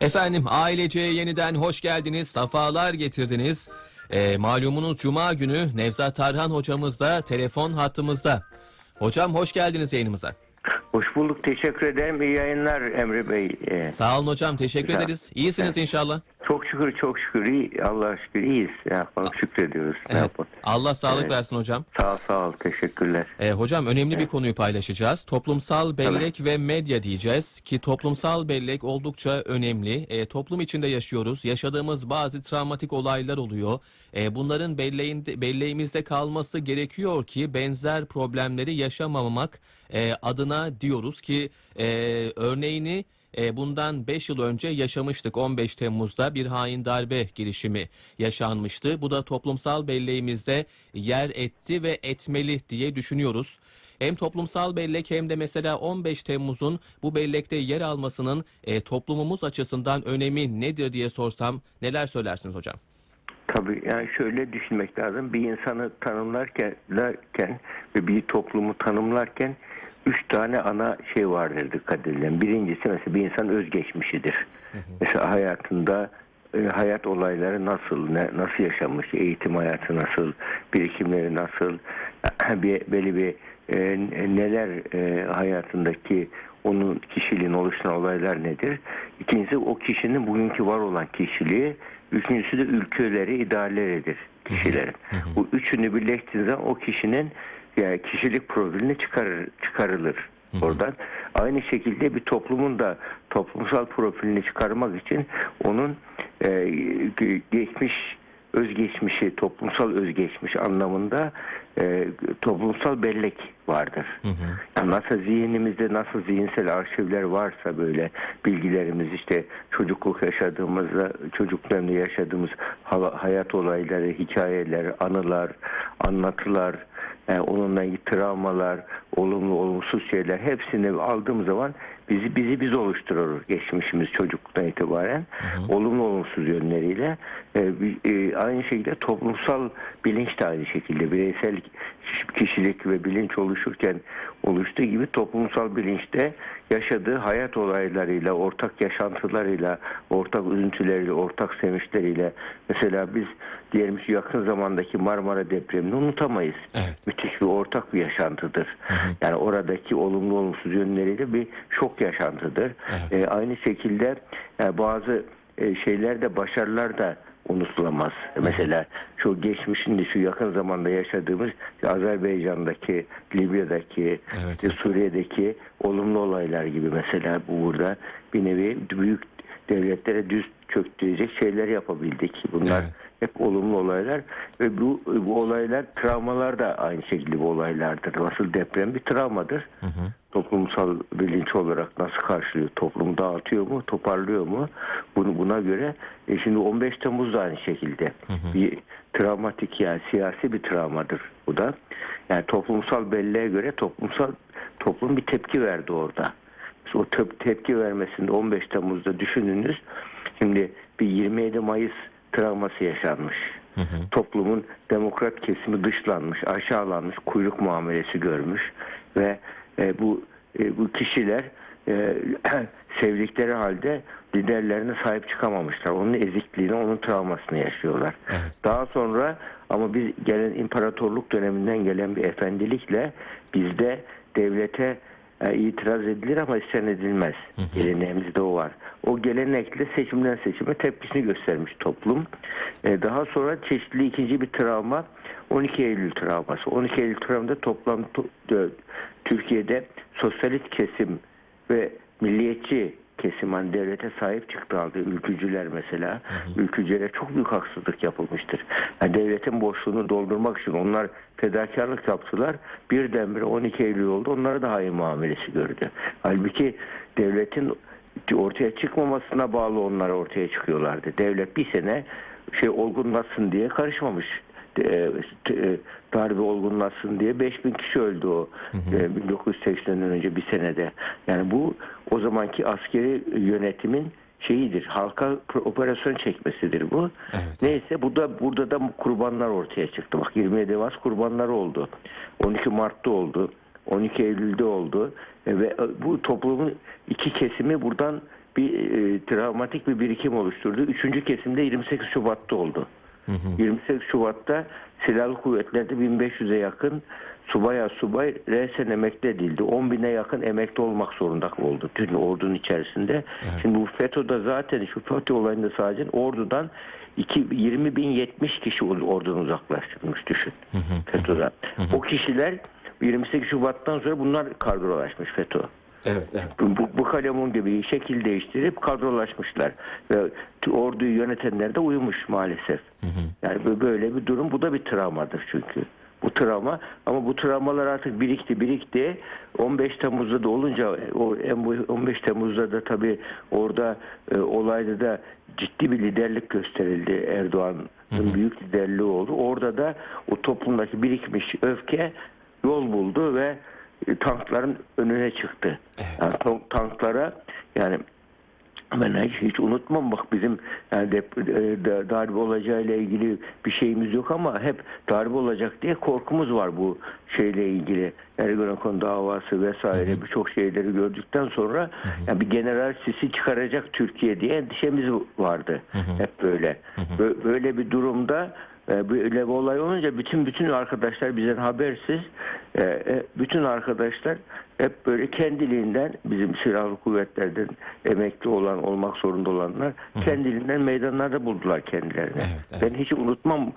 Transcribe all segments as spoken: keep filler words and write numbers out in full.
Efendim aileceye yeniden hoş geldiniz, safalar getirdiniz. E, malumunuz Cuma günü Nevzat Tarhan hocamız da telefon hattımızda. Hocam hoş geldiniz yayınımıza. Hoş bulduk, teşekkür ederim. İyi yayınlar Emre Bey. Ee, Sağ olun hocam, teşekkür ya. ederiz. İyisiniz evet. inşallah. Çok şükür, çok şükür. İyi, Allah'a şükür iyiyiz. Ya, şükrediyoruz. Evet. Allah sağlık evet. versin hocam. Sağ ol, sağ ol. Teşekkürler. Ee, hocam önemli evet. bir konuyu paylaşacağız. Toplumsal bellek evet. ve medya diyeceğiz ki toplumsal bellek oldukça önemli. E, toplum içinde yaşıyoruz. Yaşadığımız bazı travmatik olaylar oluyor. E, bunların belleğinde, belleğimizde kalması gerekiyor ki benzer problemleri yaşamamak e, adına diyoruz ki e, örneğini bundan beş yıl önce yaşamıştık. on beş Temmuz'da bir hain darbe girişimi yaşanmıştı. Bu da toplumsal belleğimizde yer etti ve etmeli diye düşünüyoruz. Hem toplumsal bellek hem de mesela on beş Temmuz'un bu bellekte yer almasının toplumumuz açısından önemi nedir diye sorsam neler söylersiniz hocam? Tabii yani şöyle düşünmek lazım. Bir insanı tanımlarken ve bir toplumu tanımlarken üç tane ana şey vardır dikkat edilen. Birincisi mesela bir insan özgeçmişidir. Hı hı. Mesela hayatında e, hayat olayları nasıl, ne, nasıl yaşanmış, eğitim hayatı nasıl, birikimleri nasıl, bir, böyle bir e, neler e, hayatındaki onun kişiliğin oluşturan olaylar nedir? İkincisi o kişinin bugünkü var olan kişiliği. Üçüncüsü de ülkeleri, idealleridir kişilerin. Hı hı. Bu üçünü birleştirdiğinde o kişinin yani kişilik profiline çıkarır, çıkarılır hı hı. oradan. Aynı şekilde bir toplumun da toplumsal profilini çıkarmak için onun e, geçmiş, özgeçmişi, toplumsal özgeçmiş anlamında e, toplumsal bellek vardır. Hı hı. Yani nasıl zihnimizde, nasıl zihinsel arşivler varsa böyle bilgilerimiz işte çocukluk yaşadığımızda, çocukluğumda yaşadığımız hayat olayları, hikayeler, anılar, anlatılar, yani onunla ilgili travmalar, olumlu olumsuz şeyler hepsini aldığım zaman bizi bizi biz oluşturur geçmişimiz çocukluktan itibaren hı hı. olumlu olumsuz yönleriyle e, e, aynı şekilde toplumsal bilinç de aynı şekilde bireysel kişilik ve bilinç oluşurken oluştuğu gibi toplumsal bilinçte yaşadığı hayat olaylarıyla, ortak yaşantılarıyla, ortak üzüntüleriyle, ortak sevinçleriyle mesela biz diyelim ki yakın zamandaki Marmara depremini unutamayız. Evet. Müthiş bir ortak bir yaşantıdır. Hı hı. Yani oradaki olumlu olumsuz yönleriyle bir şok yaşantıdır. Evet. Ee, aynı şekilde yani bazı e, şeyler de başarılar da unutulamaz. Mesela şu geçmişinde şu yakın zamanda yaşadığımız Azerbaycan'daki, Libya'daki, evet. Suriye'deki olumlu olaylar gibi mesela burada bir nevi büyük devletlere düz çöktürecek şeyler yapabildik. Bunlar evet. hep olumlu olaylar ve bu, bu olaylar travmalar da aynı şekilde bu olaylardır. Nasıl deprem bir travmadır. Hı hı. Toplumsal bilinç olarak nasıl karşılıyor? Toplum dağıtıyor mu? Toparlıyor mu? Bunu buna göre e şimdi on beş Temmuz da aynı şekilde hı hı. bir travmatik yani siyasi bir travmadır bu da. Yani toplumsal belleğe göre toplumsal toplum bir tepki verdi orada. O tepki vermesinde on beş Temmuz'da düşününüz. Şimdi bir yirmi yedi Mayıs travması yaşanmış. Hı hı. Toplumun demokrat kesimi dışlanmış, aşağılanmış, kuyruk muamelesi görmüş ve e, bu e, bu kişiler e, sevdikleri halde liderlerine sahip çıkamamışlar. Onun ezikliğini, onun travmasını yaşıyorlar. Evet. Daha sonra ama biz gelen imparatorluk döneminden gelen bir efendilikle bizde devlete e, itiraz edilir ama isyan edilmez. Hı hı. Geleneğimizde o var. O gelenekle seçimden seçime tepkisini göstermiş toplum. E, daha sonra çeşitli ikinci bir travma on iki Eylül travması. on iki Eylül travmasında toplam Türkiye'de sosyalist kesim ve milliyetçi kesim hani devlete sahip çıktı aldı. Ülkücüler mesela. Hı hı. Ülkücülere çok büyük haksızlık yapılmıştır. Yani devletin boşluğunu doldurmak için onlar fedakarlık yaptılar. Birdenbire on iki Eylül oldu. Onlara da hain muamelesi gördü. Halbuki devletin ortaya çıkmamasına bağlı onlar ortaya çıkıyorlardı. Devlet bir sene şey olgunlaşsın diye karışmamış. Darbe olgunlaşsın diye beş bin kişi öldü o hı hı. bin dokuz yüz seksenden önce bir senede. Yani bu o zamanki askeri yönetimin şeyidir. Halka operasyon çekmesidir bu. Evet. Neyse bu da burada da kurbanlar ortaya çıktı. Bak yirmi yedi Mart kurbanlar oldu. on iki Mart'ta oldu. on iki Eylül'de oldu. Ve bu toplumun iki kesimi buradan bir e, travmatik bir birikim oluşturdu. Üçüncü kesimde yirmi sekiz Şubat'ta oldu. Hı hı. yirmi sekiz Şubat'ta silahlı kuvvetlerde bin beş yüze yakın subaya subay resen emekli edildi. on bine yakın emekli olmak zorunda oldu tüm ordunun içerisinde. Evet. Şimdi bu FETÖ'de zaten şu FETÖ olayında sadece ordudan yirmi bin yetmiş kişi ordudan uzaklaştırılmış, düşün. Hı hı. FETÖ'den. Hı hı. O kişiler yirmi sekiz Şubat'tan sonra bunlar kadrolaşmış FETÖ. Evet, evet. Bu, bu kalemun gibi şekil değiştirip kadrolaşmışlar. Ve orduyu yönetenler de uyumuş maalesef. Hı hı. Yani böyle bir durum. Bu da bir travmadır çünkü. Bu travma. Ama bu travmalar artık birikti birikti. on beş Temmuz'da da olunca, on beş Temmuz'da da tabii orada e, olayda da ciddi bir liderlik gösterildi. Erdoğan'ın büyük liderliği oldu. Orada da o toplumdaki birikmiş öfke yol buldu ve tankların önüne çıktı. Yani tanklara, yani ben hiç, hiç unutmam, bak bizim yani dep, e, darbe olacağıyla ilgili bir şeyimiz yok ama hep darbe olacak diye korkumuz var bu şeyle ilgili. Ergenekon davası vesaire birçok şeyleri gördükten sonra yani bir general Sisi çıkaracak Türkiye diye endişemiz vardı. Hı hı. Hep böyle. Hı hı. Böyle bir durumda böyle bir olay olunca bütün bütün arkadaşlar bizden habersiz, bütün arkadaşlar hep böyle kendiliğinden, bizim silahlı kuvvetlerden emekli olan, olmak zorunda olanlar kendiliğinden meydanlarda buldular kendilerini. Evet, evet. Ben hiç unutmam,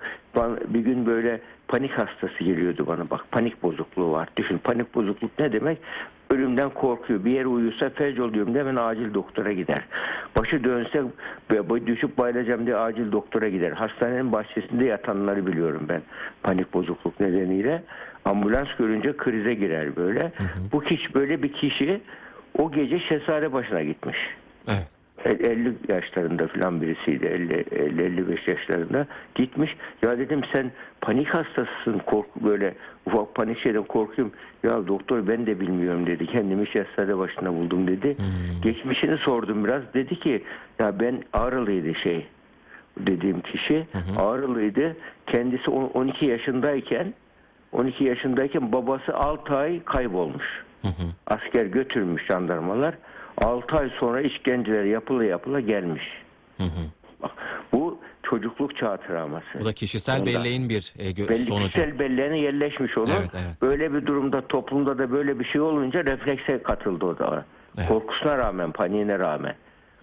bir gün böyle panik hastası geliyordu bana, bak panik bozukluğu var. Düşün, panik bozukluk ne demek? Ölümden korkuyor. Bir yere uyuyorsa felç oluyorum diye hemen acil doktora gider. Başı dönse düşüp bayılacağım diye acil doktora gider. Hastanenin bahçesinde yatanları biliyorum ben. Panik bozukluk nedeniyle ambulans görünce krize girer böyle. Hı hı. Bu kişi, böyle bir kişi o gece Şesare başına gitmiş. Evet. elli yaşlarında falan birisiydi, elli elli beş yaşlarında gitmiş. Ya dedim, sen panik hastasısın, korku, böyle ufak panik şeyden korkuyorum. Ya doktor, ben de bilmiyorum dedi. Kendimi Şehzade başına buldum dedi. Hmm. Geçmişini sordum biraz. Dedi ki ya ben Ağrılıydı şey dediğim kişi. Hmm. Ağrılıydı. Kendisi on iki yaşındayken on iki yaşındayken babası altı ay kaybolmuş. Hmm. Asker götürmüş jandarmalar. altı ay sonra işkenceler yapıla yapıla gelmiş. Hı hı. Bak, bu çocukluk çağı travması. Bu da kişisel ondan, belleğin bir e, belli, sonucu. Kişisel belleğine yerleşmiş onu. Evet, evet. Böyle bir durumda, toplumda da böyle bir şey olunca reflekse katıldı o da. Evet. Korkusuna rağmen, paniğine rağmen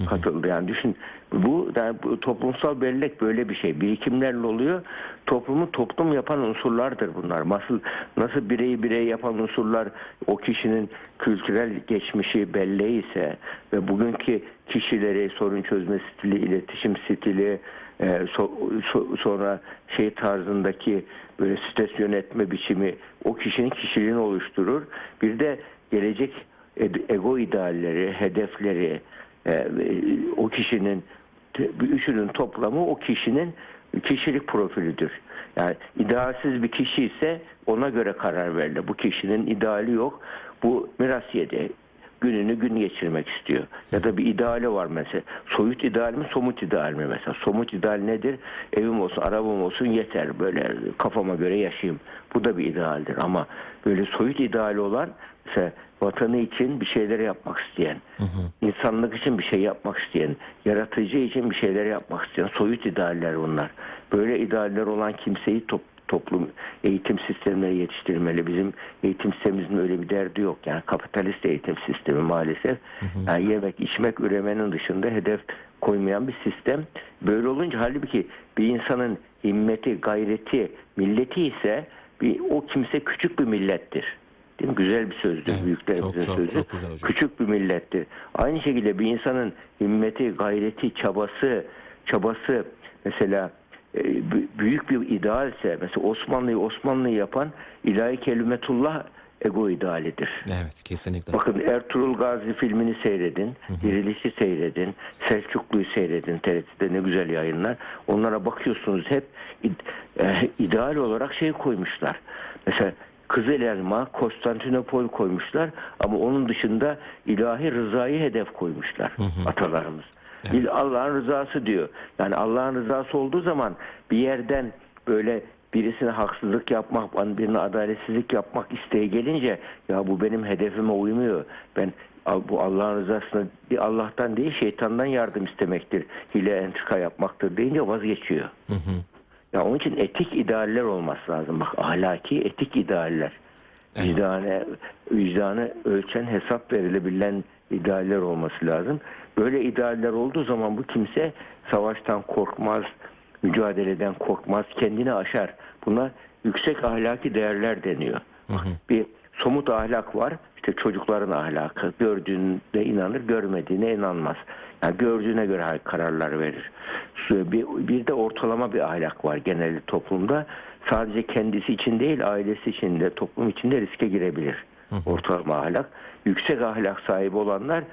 katıldı. Yani düşün, bu, yani bu toplumsal bellek böyle bir şey. Birikimlerle oluyor. Toplumu toplum yapan unsurlardır bunlar. Nasıl, nasıl bireyi birey yapan unsurlar o kişinin kültürel geçmişi, belleği ise ve bugünkü kişileri, sorun çözme stili, iletişim stili, e, so, so, sonra şey tarzındaki böyle stres yönetme biçimi o kişinin kişiliğini oluşturur. Bir de gelecek ego idealleri, hedefleri, o kişinin, üçünün toplamı o kişinin kişilik profilüdür. Yani idealsiz bir kişi ise ona göre karar verilir. Bu kişinin ideali yok. Bu miras yedi. Gününü gün geçirmek istiyor. Ya da bir ideali var mesela. Soyut ideal mi, somut ideal mi mesela? Somut ideal nedir? Evim olsun, arabam olsun yeter. Böyle kafama göre yaşayayım. Bu da bir idealdir. Ama böyle soyut ideali olan, mesela vatanı için bir şeyleri yapmak isteyen, hı hı, insanlık için bir şey yapmak isteyen, yaratıcı için bir şeyleri yapmak isteyen soyut idealler bunlar. Böyle idealler olan kimseyi top, toplum eğitim sistemleri yetiştirmeli. Bizim eğitim sistemimizin öyle bir derdi yok. Yani kapitalist eğitim sistemi maalesef. Hı hı. Yani yemek, içmek, üremenin dışında hedef koymayan bir sistem. Böyle olunca halbuki bir insanın himmeti, gayreti, milleti ise bir, o kimse küçük bir millettir. Değil mi? Güzel bir sözdür. Evet, büyüklerimizin çok, sözü. Çok, çok küçük bir millettir. Aynı şekilde bir insanın himmeti, gayreti, çabası, çabası mesela büyük bir idealse, mesela Osmanlı'yı Osmanlı yapan ilahi kelimetullah ego idealidir. Evet, kesinlikle. Bakın Ertuğrul Gazi filmini seyredin, hı hı, Diriliş'i seyredin, Selçuklu'yu seyredin, T R T'de ne güzel yayınlar. Onlara bakıyorsunuz, hep ideal olarak şey koymuşlar. Mesela Kızılelma, Konstantinopol koymuşlar ama onun dışında ilahi rızayı hedef koymuşlar, hı hı, atalarımız. Evet. Allah'ın rızası diyor. Yani Allah'ın rızası olduğu zaman bir yerden böyle birisine haksızlık yapmak, birine adaletsizlik yapmak isteği gelince, ya bu benim hedefime uymuyor, ben bu Allah'ın rızasını bir Allah'tan değil şeytandan yardım istemektir. Hile entrika yapmaktır deyince vazgeçiyor. Hı hı. Ya onun için etik idealler olması lazım. Bak ahlaki etik idealler. Evet. Vicdanı, vicdanı ölçen, hesap verilebilen idealler olması lazım. Böyle idealler olduğu zaman bu kimse savaştan korkmaz, mücadeleden korkmaz, kendini aşar. Buna yüksek ahlaki değerler deniyor. Hı hı. Bir somut ahlak var. İşte çocukların ahlakı. Gördüğüne inanır, görmediğine inanmaz. Yani gördüğüne göre kararlar verir. Bir de ortalama bir ahlak var genel toplumda. Sadece kendisi için değil, ailesi için de, toplum için de riske girebilir. Hı hı. Ortalama ahlak. Yüksek ahlak sahibi olanlar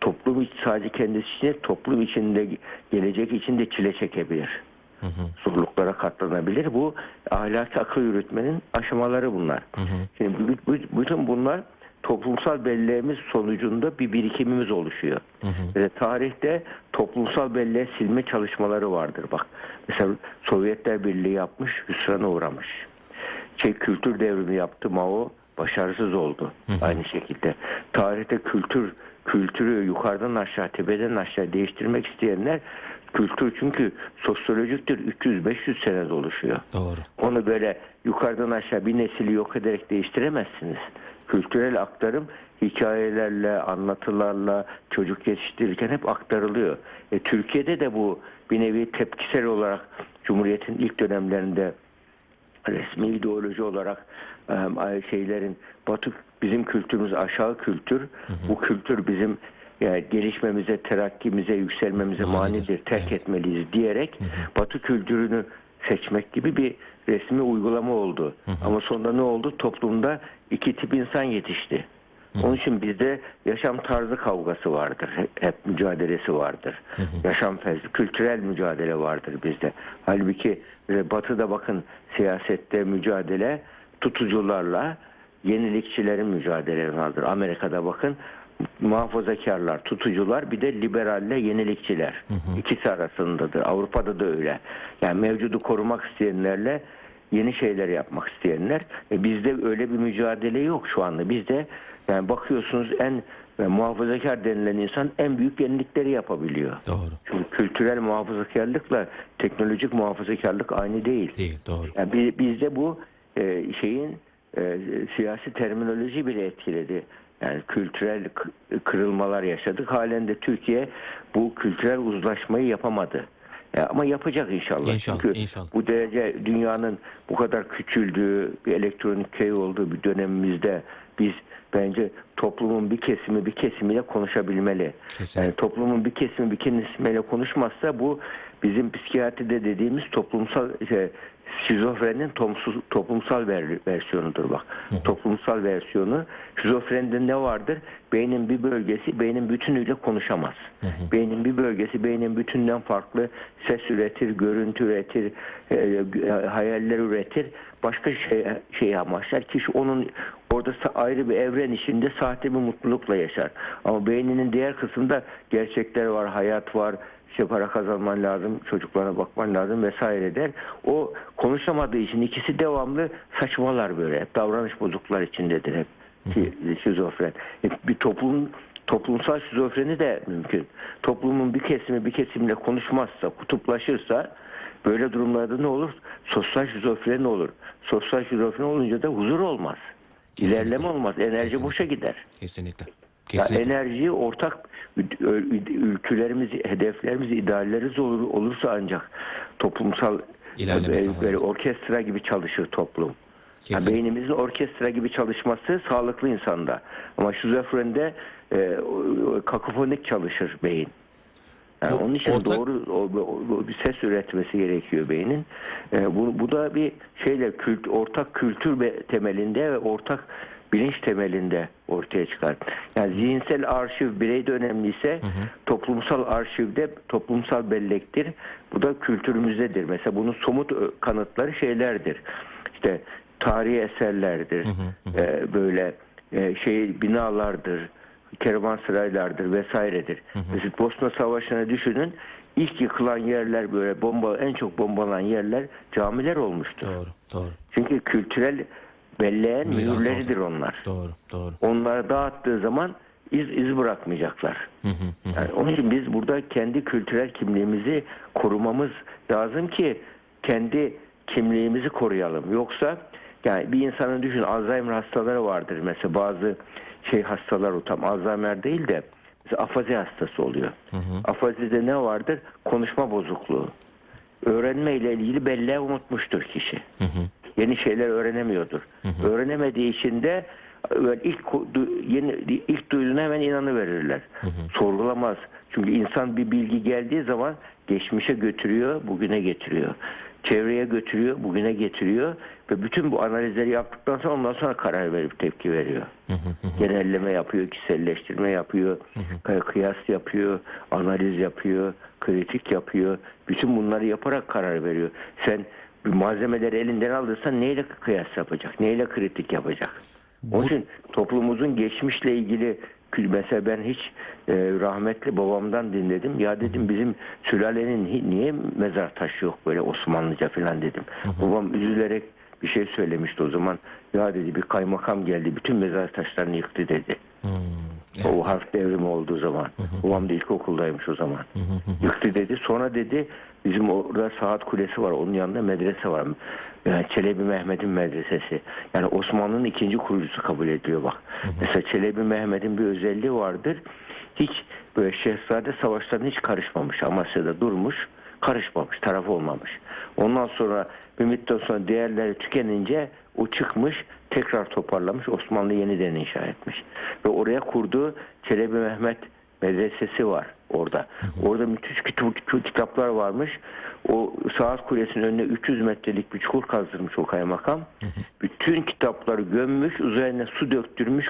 toplum için, sadece kendisi için de, toplum için de, gelecek için de çile çekebilir. Hı hı. Zorluklara katlanabilir. Bu ahlaki akıl yürütmenin aşamaları bunlar. Hı hı. Şimdi bütün bunlar toplumsal belleğimiz sonucunda bir birikimimiz oluşuyor. Hı hı. Ve tarihte toplumsal belleği silme çalışmaları vardır. Bak mesela Sovyetler Birliği yapmış, hüsrana uğramış. Şey, kültür devrimi yaptı Mao, başarısız oldu. Hı hı. Aynı şekilde tarihte kültür kültürü yukarıdan aşağı, tepeden aşağı değiştirmek isteyenler, kültür çünkü sosyolojiktir, üç yüz beş yüz senede oluşuyor. Doğru. Onu böyle yukarıdan aşağı bir nesili yok ederek değiştiremezsiniz. Kültürel aktarım hikayelerle, anlatılarla, çocuk yetiştirirken hep aktarılıyor. E, Türkiye'de de bu bir nevi tepkisel olarak Cumhuriyet'in ilk dönemlerinde resmi ideoloji olarak şeylerin Batı bizim kültürümüz aşağı kültür. Hı hı. Bu kültür bizim yani gelişmemize, terakkimize, yükselmemize manidir. Terk evet. etmeliyiz diyerek hı hı. Batı kültürünü seçmek gibi bir resmi uygulama oldu. Hı hı. Ama sonunda ne oldu? Toplumda iki tip insan yetişti. Hı hı. Onun için bizde yaşam tarzı kavgası vardır. Hep, hep mücadelesi vardır. Hı hı. Yaşam tarzı, kültürel mücadele vardır bizde. Halbuki Batı'da bakın siyasette mücadele tutucularla yenilikçilerin mücadeleleri vardır. Amerika'da bakın muhafazakarlar, tutucular, bir de liberalle yenilikçiler. Hı hı. İkisi arasındadır. Avrupa'da da öyle. Yani mevcudu korumak isteyenlerle yeni şeyler yapmak isteyenler. E bizde öyle bir mücadele yok şu anda. Bizde yani bakıyorsunuz en yani muhafazakar denilen insan en büyük yenilikleri yapabiliyor. Doğru. Çünkü kültürel muhafazakarlıkla teknolojik muhafazakarlık aynı değil. Değil, doğru. Yani bizde bu e, şeyin e, siyasi terminoloji bile etkiledi. Yani kültürel kırılmalar yaşadık. Halen de Türkiye bu kültürel uzlaşmayı yapamadı. Ya ama yapacak inşallah. inşallah Çünkü inşallah. Bu derece dünyanın bu kadar küçüldüğü, bir elektronik köy olduğu bir dönemimizde biz bence toplumun bir kesimi bir kesimiyle konuşabilmeli. Kesinlikle. Yani toplumun bir kesimi bir kesimiyle konuşmazsa bu bizim psikiyatride dediğimiz toplumsal şey, şizofrenin toplumsal versiyonudur bak. Hı. Toplumsal versiyonu. Şizofrenide ne vardır? Beynin bir bölgesi beynin bütünüyle konuşamaz. Hı hı. Beynin bir bölgesi beynin bütünden farklı ses üretir, görüntü üretir, e, hayaller üretir. Başka şey, şey amaçlar. Kişi onun orada ayrı bir evren içinde sahte bir mutlulukla yaşar. Ama beyninin diğer kısmında gerçekler var, hayat var. İşte para kazanman lazım, çocuklara bakman lazım vesaire der. O konuşamadığı için ikisi devamlı saçmalar böyle. Hep davranış bozukluklar içindedir hep. Hı hı. Şizofren. Bir toplum, toplumsal şizofreni de mümkün. Toplumun bir kesimi bir kesimle konuşmazsa, kutuplaşırsa böyle durumlarda ne olur? Sosyal şizofreni olur. Sosyal şizofreni olunca da huzur olmaz. Kesinlikle. İlerleme olmaz. Enerji Kesinlikle. boşa gider. Kesinlikle. Yani enerjiyi ortak ülkelerimiz, hedeflerimiz, ideallerimiz olur, olursa ancak toplumsal böyle orkestra gibi çalışır toplum. Yani beynimizin orkestra gibi çalışması sağlıklı insanda. Ama şizofrenide e, kakofonik çalışır beyin. Yani onun için ortak... doğru o, o, bir ses üretmesi gerekiyor beynin. E, bu, bu da bir şeyle kült, ortak kültür temelinde ve ortak bilinç temelinde ortaya çıkar. Yani zihinsel arşiv bireyde önemliyse hı hı. toplumsal arşivde toplumsal bellektir. Bu da kültürümüzdedir. Mesela bunun somut kanıtları şeylerdir. İşte tarihi eserlerdir. Hı hı hı. E, böyle e, şey binalardır, kervansaraylardır vesairedir. Hı hı. Mesela Bosna Savaşı'nı düşünün. İlk yıkılan yerler böyle bomba en çok bombalanan yerler camiler olmuştur. Doğru, doğru. Çünkü kültürel belleğin mühürleridir onlar. Doğru, doğru. Onları dağıttığı zaman iz iz bırakmayacaklar. Yani onun için biz burada kendi kültürel kimliğimizi korumamız lazım ki kendi kimliğimizi koruyalım. Yoksa yani bir insanın düşün, Alzheimer hastaları vardır mesela, bazı şey hastalar, o tam Alzheimer değil de mesela afazi hastası oluyor. Hı hı. Afazide ne vardır? Konuşma bozukluğu. Öğrenme ile ilgili belleği unutmuştur kişi. Hı hı. Yeni şeyler öğrenemiyordur. Hı hı. Öğrenemediği için de ilk yeni ilk duyduğuna hemen inanıverirler. Hı hı. Sorgulamaz. Çünkü insan bir bilgi geldiği zaman geçmişe götürüyor, bugüne getiriyor. Çevreye götürüyor, bugüne getiriyor ve bütün bu analizleri yaptıktan sonra ondan sonra karar verip tepki veriyor. Hı hı hı. Genelleme yapıyor, kişiselleştirme yapıyor, hı hı. kıyas yapıyor, analiz yapıyor, kritik yapıyor. Bütün bunları yaparak karar veriyor. Sen malzemeleri elinden alırsan neyle kıyas yapacak, neyle kritik yapacak? Onun için toplumumuzun geçmişle ilgili, mesela ben hiç e, rahmetli babamdan dinledim. Ya dedim, bizim sülalenin niye mezar taşı yok böyle Osmanlıca falan dedim. Hı hı. Babam üzülerek bir şey söylemişti o zaman. Ya dedi, bir kaymakam geldi, bütün mezar taşlarını yıktı dedi. Hı, evet. O harf devrimi olduğu zaman. Hı hı. Babam da ilkokuldaymış o zaman. Hı hı hı. Yıktı dedi. Sonra dedi, bizim orada Saat Kulesi var, onun yanında medrese var. Yani Çelebi Mehmet'in medresesi. Yani Osmanlı'nın ikinci kurucusu kabul ediliyor bak. Hı hı. Mesela Çelebi Mehmet'in bir özelliği vardır. Hiç böyle şehzade savaşlarına hiç karışmamış. Amasya'da durmuş, karışmamış, taraf olmamış. Ondan sonra bir müddet sonra değerleri tükenince o çıkmış, tekrar toparlamış, Osmanlı yeniden inşa etmiş. Ve oraya kurduğu Çelebi Mehmet medresesi var orada. Orada müthiş kitaplar varmış. O Saat Kulesi'nin önüne üç yüz metrelik bir çukur kazdırmış o kaymakam. Bütün kitapları gömmüş, üzerine su döktürmüş,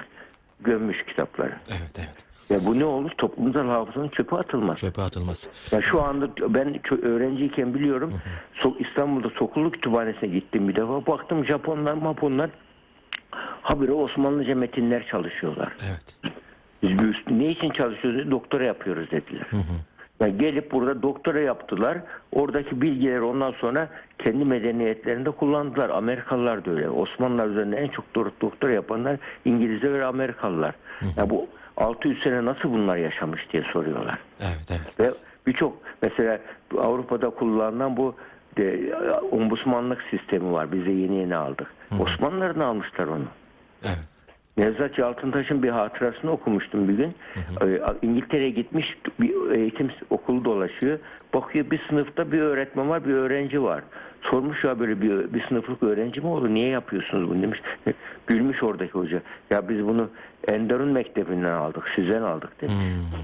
gömmüş kitapları. Evet, evet. Ya bu ne olmuş? Toplumsal hafızanın çöpe atılmaz. Çöpe atılmaz. Ya şu anda ben öğrenciyken biliyorum, hı hı. İstanbul'da Sokullu Kütüphanesi'ne gittim bir defa. Baktım Japonlar, Maponlar habire Osmanlıca metinler çalışıyorlar. Evet. Biz ne için çalışıyoruz? Doktora yapıyoruz dediler. Hı hı. Yani gelip burada doktora yaptılar. Oradaki bilgileri ondan sonra kendi medeniyetlerinde kullandılar. Amerikalılar da öyle. Osmanlılar üzerinde en çok doktora yapanlar İngilizler ve Amerikalılar. Hı hı. Yani bu altı yüz sene nasıl bunlar yaşamış diye soruyorlar. Evet, evet. Ve birçok mesela Avrupa'da kullanılan bu de, ombudsmanlık sistemi var. Bize yeni yeni aldık. Hı. Osmanlılardan almışlar onu. Evet. Nevzat Altıntaş'ın bir hatırasını okumuştum bir gün. Hı hı. İngiltere'ye gitmiş, bir eğitim okulu dolaşıyor. Bakıyor bir sınıfta bir öğretmen var, bir öğrenci var. Sormuş, ya böyle bir, bir sınıflık öğrenci mi olur? Niye yapıyorsunuz bunu demiş. Gülmüş oradaki hoca. Ya biz bunu Enderun Mektebi'nden aldık, sizden aldık demiş. Hı hı.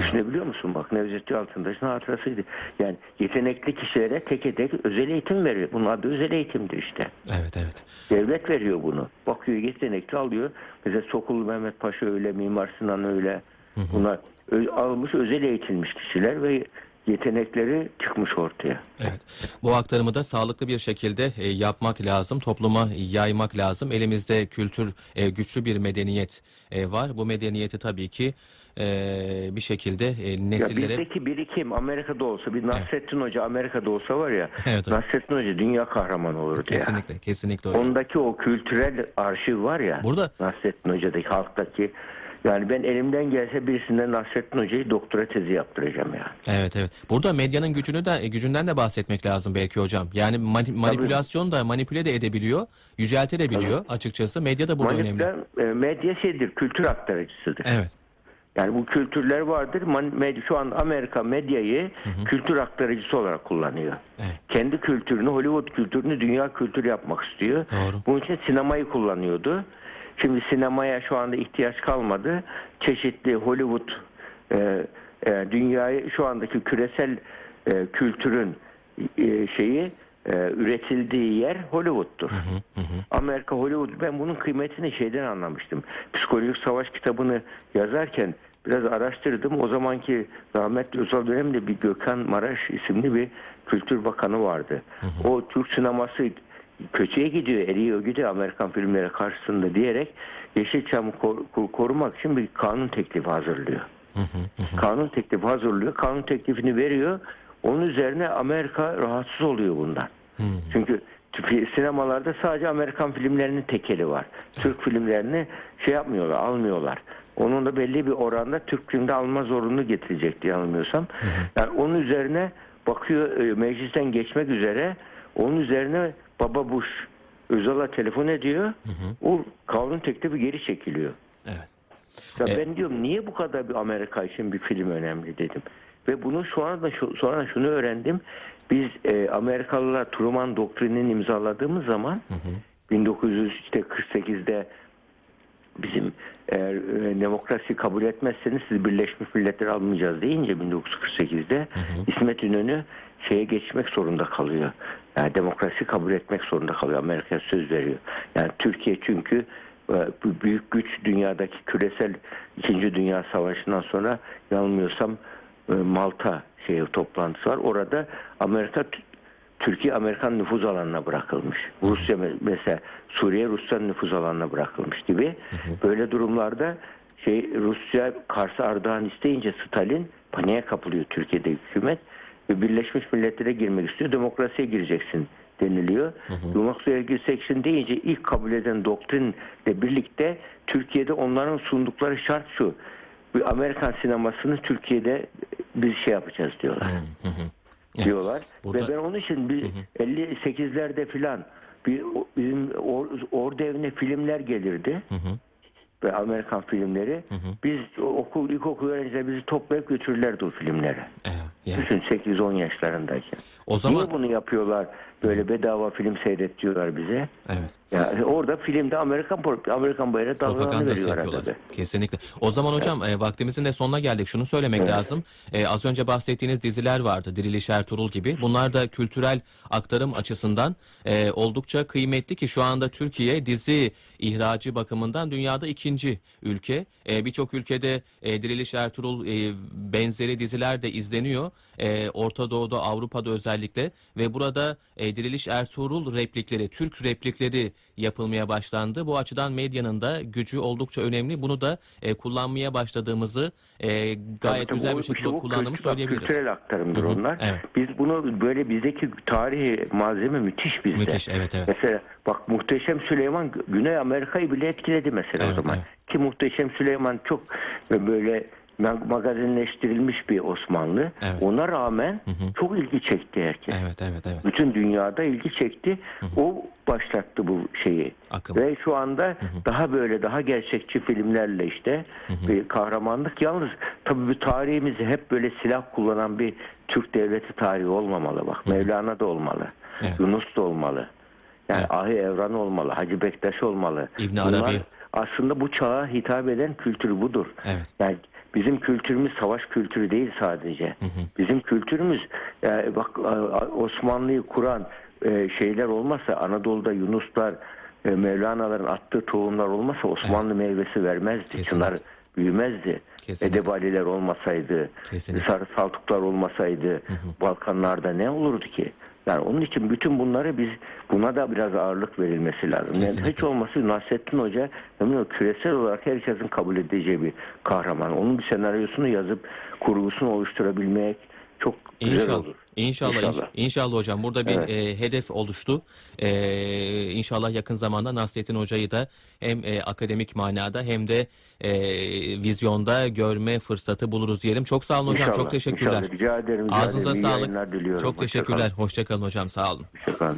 Düşünebiliyor musun? Bak, Nevzat Altıntaş'ın hatırasıydı. Yani yetenekli kişilere tek tek özel eğitim veriyor. Bunun adı özel eğitimdir işte. Evet, evet. Devlet veriyor bunu. Bakıyor, yetenekli alıyor. Mesela Sokullu Mehmet Paşa öyle, Mimar Sinan öyle. Hı hı. Bunlar almış, özel eğitilmiş kişiler ve yetenekleri çıkmış ortaya. Evet. Bu aktarımı da sağlıklı bir şekilde yapmak lazım. Topluma yaymak lazım. Elimizde kültür, güçlü bir medeniyet var. Bu medeniyeti tabii ki Ee, bir şekilde e, nesillere... Ya bizdeki birikim Amerika'da olsa, bir Nasrettin evet. Hoca Amerika'da olsa var ya, evet, Nasrettin Hoca dünya kahramanı olurdu kesinlikle, ya. Kesinlikle, kesinlikle hocam. Ondaki o kültürel arşiv var ya, burada Nasrettin Hoca'daki, halktaki, yani ben elimden gelse birisinden Nasrettin Hoca'yı doktora tezi yaptıracağım yani. Evet, evet. Burada medyanın gücünü de, gücünden de bahsetmek lazım belki hocam. Yani mani, manipülasyon da, manipüle de edebiliyor, yüceltebiliyor evet. açıkçası. Medya da burada Manipüler, önemli. Medya şeydir, kültür aktarıcısıdır. Evet. Yani bu kültürler vardır. Şu an Amerika medyayı hı hı. kültür aktarıcısı olarak kullanıyor. Evet. Kendi kültürünü, Hollywood kültürünü dünya kültürü yapmak istiyor. Doğru. Bunun için sinemayı kullanıyordu. Şimdi sinemaya şu anda ihtiyaç kalmadı. Çeşitli Hollywood e, e, dünyayı, şu andaki küresel e, kültürün e, şeyi e, üretildiği yer Hollywood'tur. Hı hı hı. Amerika, Hollywood. Ben bunun kıymetini şeyden anlamıştım. Psikolojik Savaş kitabını yazarken biraz araştırdım. O zamanki rahmetli Özal döneminde bir Gökhan Maraş isimli bir kültür bakanı vardı. Hı hı. O Türk sineması kötüye gidiyor, eriyor gidiyor Amerikan filmlere karşısında diyerek Yeşilçam'ı kor- korumak için bir kanun teklifi hazırlıyor. Hı hı hı. Kanun teklifi hazırlıyor. Kanun teklifini veriyor. Onun üzerine Amerika rahatsız oluyor bundan. Hı hı. Çünkü sinemalarda sadece Amerikan filmlerinin tekeli var. Türk filmlerini şey yapmıyorlar, almıyorlar. Onun da belli bir oranda Türk günde alma zorunlu getirecek diye anlamıyorsam. Yani onun üzerine bakıyor, meclisten geçmek üzere, onun üzerine Baba Bush Özal'a telefon ediyor. Hı hı. O kanun teklifi geri çekiliyor. Evet. Ya evet. Ben diyorum niye bu kadar bir Amerika için bir film önemli dedim. Ve bunu sonra da sonra şunu öğrendim. Biz e, Amerikalılar Truman doktrinini imzaladığımız zaman hı hı. bin dokuz yüz kırk sekizde bizim eğer e, demokrasi kabul etmezseniz siz Birleşmiş Milletler almayacağız deyince bin dokuz yüz kırk sekizde hı hı. İsmet İnönü şeye geçmek zorunda kalıyor. Yani demokrasi kabul etmek zorunda kalıyor. Amerika söz veriyor. Yani Türkiye çünkü büyük güç, dünyadaki küresel ikinci Dünya Savaşı'ndan sonra yanılmıyorsam Malta şey toplantısı var. Orada Amerika, Türkiye Amerikan nüfuz alanına bırakılmış. Rusya mesela Suriye Rusların nüfuz alanına bırakılmış gibi. Böyle durumlarda şey Rusya Kars Ardahan isteyince Stalin paniğe kapılıyor Türkiye'de hükümet. Birleşmiş Milletler'e girmek istiyor. Demokrasiye gireceksin deniliyor. Demokrasiye gireceksin deyince ilk kabul eden doktrinle birlikte Türkiye'de onların sundukları şart şu. Bir Amerikan sinemasını Türkiye'de biz şey yapacağız diyorlar. Hı hı. Diyorlar. Yani, burada... Ve ben onun için bir elli sekizlerde filan bir bizim or, ordu evine filmler gelirdi. Hı hı. Ve Amerikan filmleri. Hı hı. Biz okul, ilkokul öğrenciler bizi toplayıp götürürlerdi o filmlere. Evet. Yani. Bütün sekiz on yaşlarındayken. O zaman... Niye bunu yapıyorlar? Böyle bedava film seyret diyorlar bize. Evet. Yani orada filmde Amerikan Amerikan bayrağı dalgalanı veriyor herhalde. Kesinlikle. O zaman hocam evet. e, vaktimizin de sonuna geldik. Şunu söylemek evet. lazım. E, az önce bahsettiğiniz diziler vardı. Diriliş Ertuğrul gibi. Bunlar da kültürel aktarım açısından e, oldukça kıymetli ki şu anda Türkiye dizi ihracı bakımından dünyada ikinci ülke. E, Birçok ülkede e, Diriliş Ertuğrul e, benzeri diziler de izleniyor. E, Orta Doğu'da, Avrupa'da özellikle ve burada e, Diriliş Ertuğrul replikleri, Türk replikleri yapılmaya başlandı. Bu açıdan medyanın da gücü oldukça önemli. Bunu da e, kullanmaya başladığımızı e, gayet tabii, tabii, güzel bir şekilde işte kullandığımızı söyleyebiliriz. Kültürel aktarımdır onlar. Evet. Biz bunu böyle bizdeki tarihi malzeme müthiş bizde. Müthiş, evet, evet. Mesela bak Muhteşem Süleyman Güney Amerika'yı bile etkiledi mesela, evet, o zaman. Evet. Ki Muhteşem Süleyman çok böyle magazinleştirilmiş bir Osmanlı. Evet. Ona rağmen hı hı. çok ilgi çekti herkes. Evet, evet, evet. Bütün dünyada ilgi çekti. Hı hı. O başlattı bu şeyi. Akım. Ve şu anda hı hı. daha böyle daha gerçekçi filmlerle işte hı hı. bir kahramanlık. Yalnız tabii bu tarihimizi hep böyle silah kullanan bir Türk devleti tarihi olmamalı bak. Hı hı. Mevlana da olmalı. Evet. Yunus da olmalı. Yani evet. Ahi Evran olmalı. Hacı Bektaş olmalı. İbn Arabi. Aslında bu çağa hitap eden kültür budur. Evet. Yani bizim kültürümüz savaş kültürü değil sadece. Hı hı. Bizim kültürümüz e, bak Osmanlı'yı kuran e, şeyler olmazsa, Anadolu'da Yunuslar, e, Mevlana'ların attığı tohumlar olmasa Osmanlı evet. meyvesi vermezdi. Kesinlikle. Çınar büyümezdi. Kesinlikle. Edebaliler olmasaydı, kesinlikle. Sarı Saltuklar olmasaydı hı hı. Balkanlarda ne olurdu ki? Yani onun için bütün bunları biz, buna da biraz ağırlık verilmesi lazım. Yani hiç olması Nasrettin Hoca küresel olarak herkesin kabul edeceği bir kahraman. Onun bir senaryosunu yazıp kurgusunu oluşturabilmek çok güzel İnşallah. olur. İnşallah, inşallah. İnşallah hocam. Burada bir evet. e, hedef oluştu. E, inşallah yakın zamanda Nasrettin Hoca'yı da hem e, akademik manada hem de e, vizyonda görme fırsatı buluruz diyelim. Çok sağ olun hocam. İnşallah, çok teşekkürler. İnşallah. Rica ederim. Ağzınıza sağlık. Çok hoşça teşekkürler. Hoşçakalın hocam. Sağ olun. Hoşçakalın.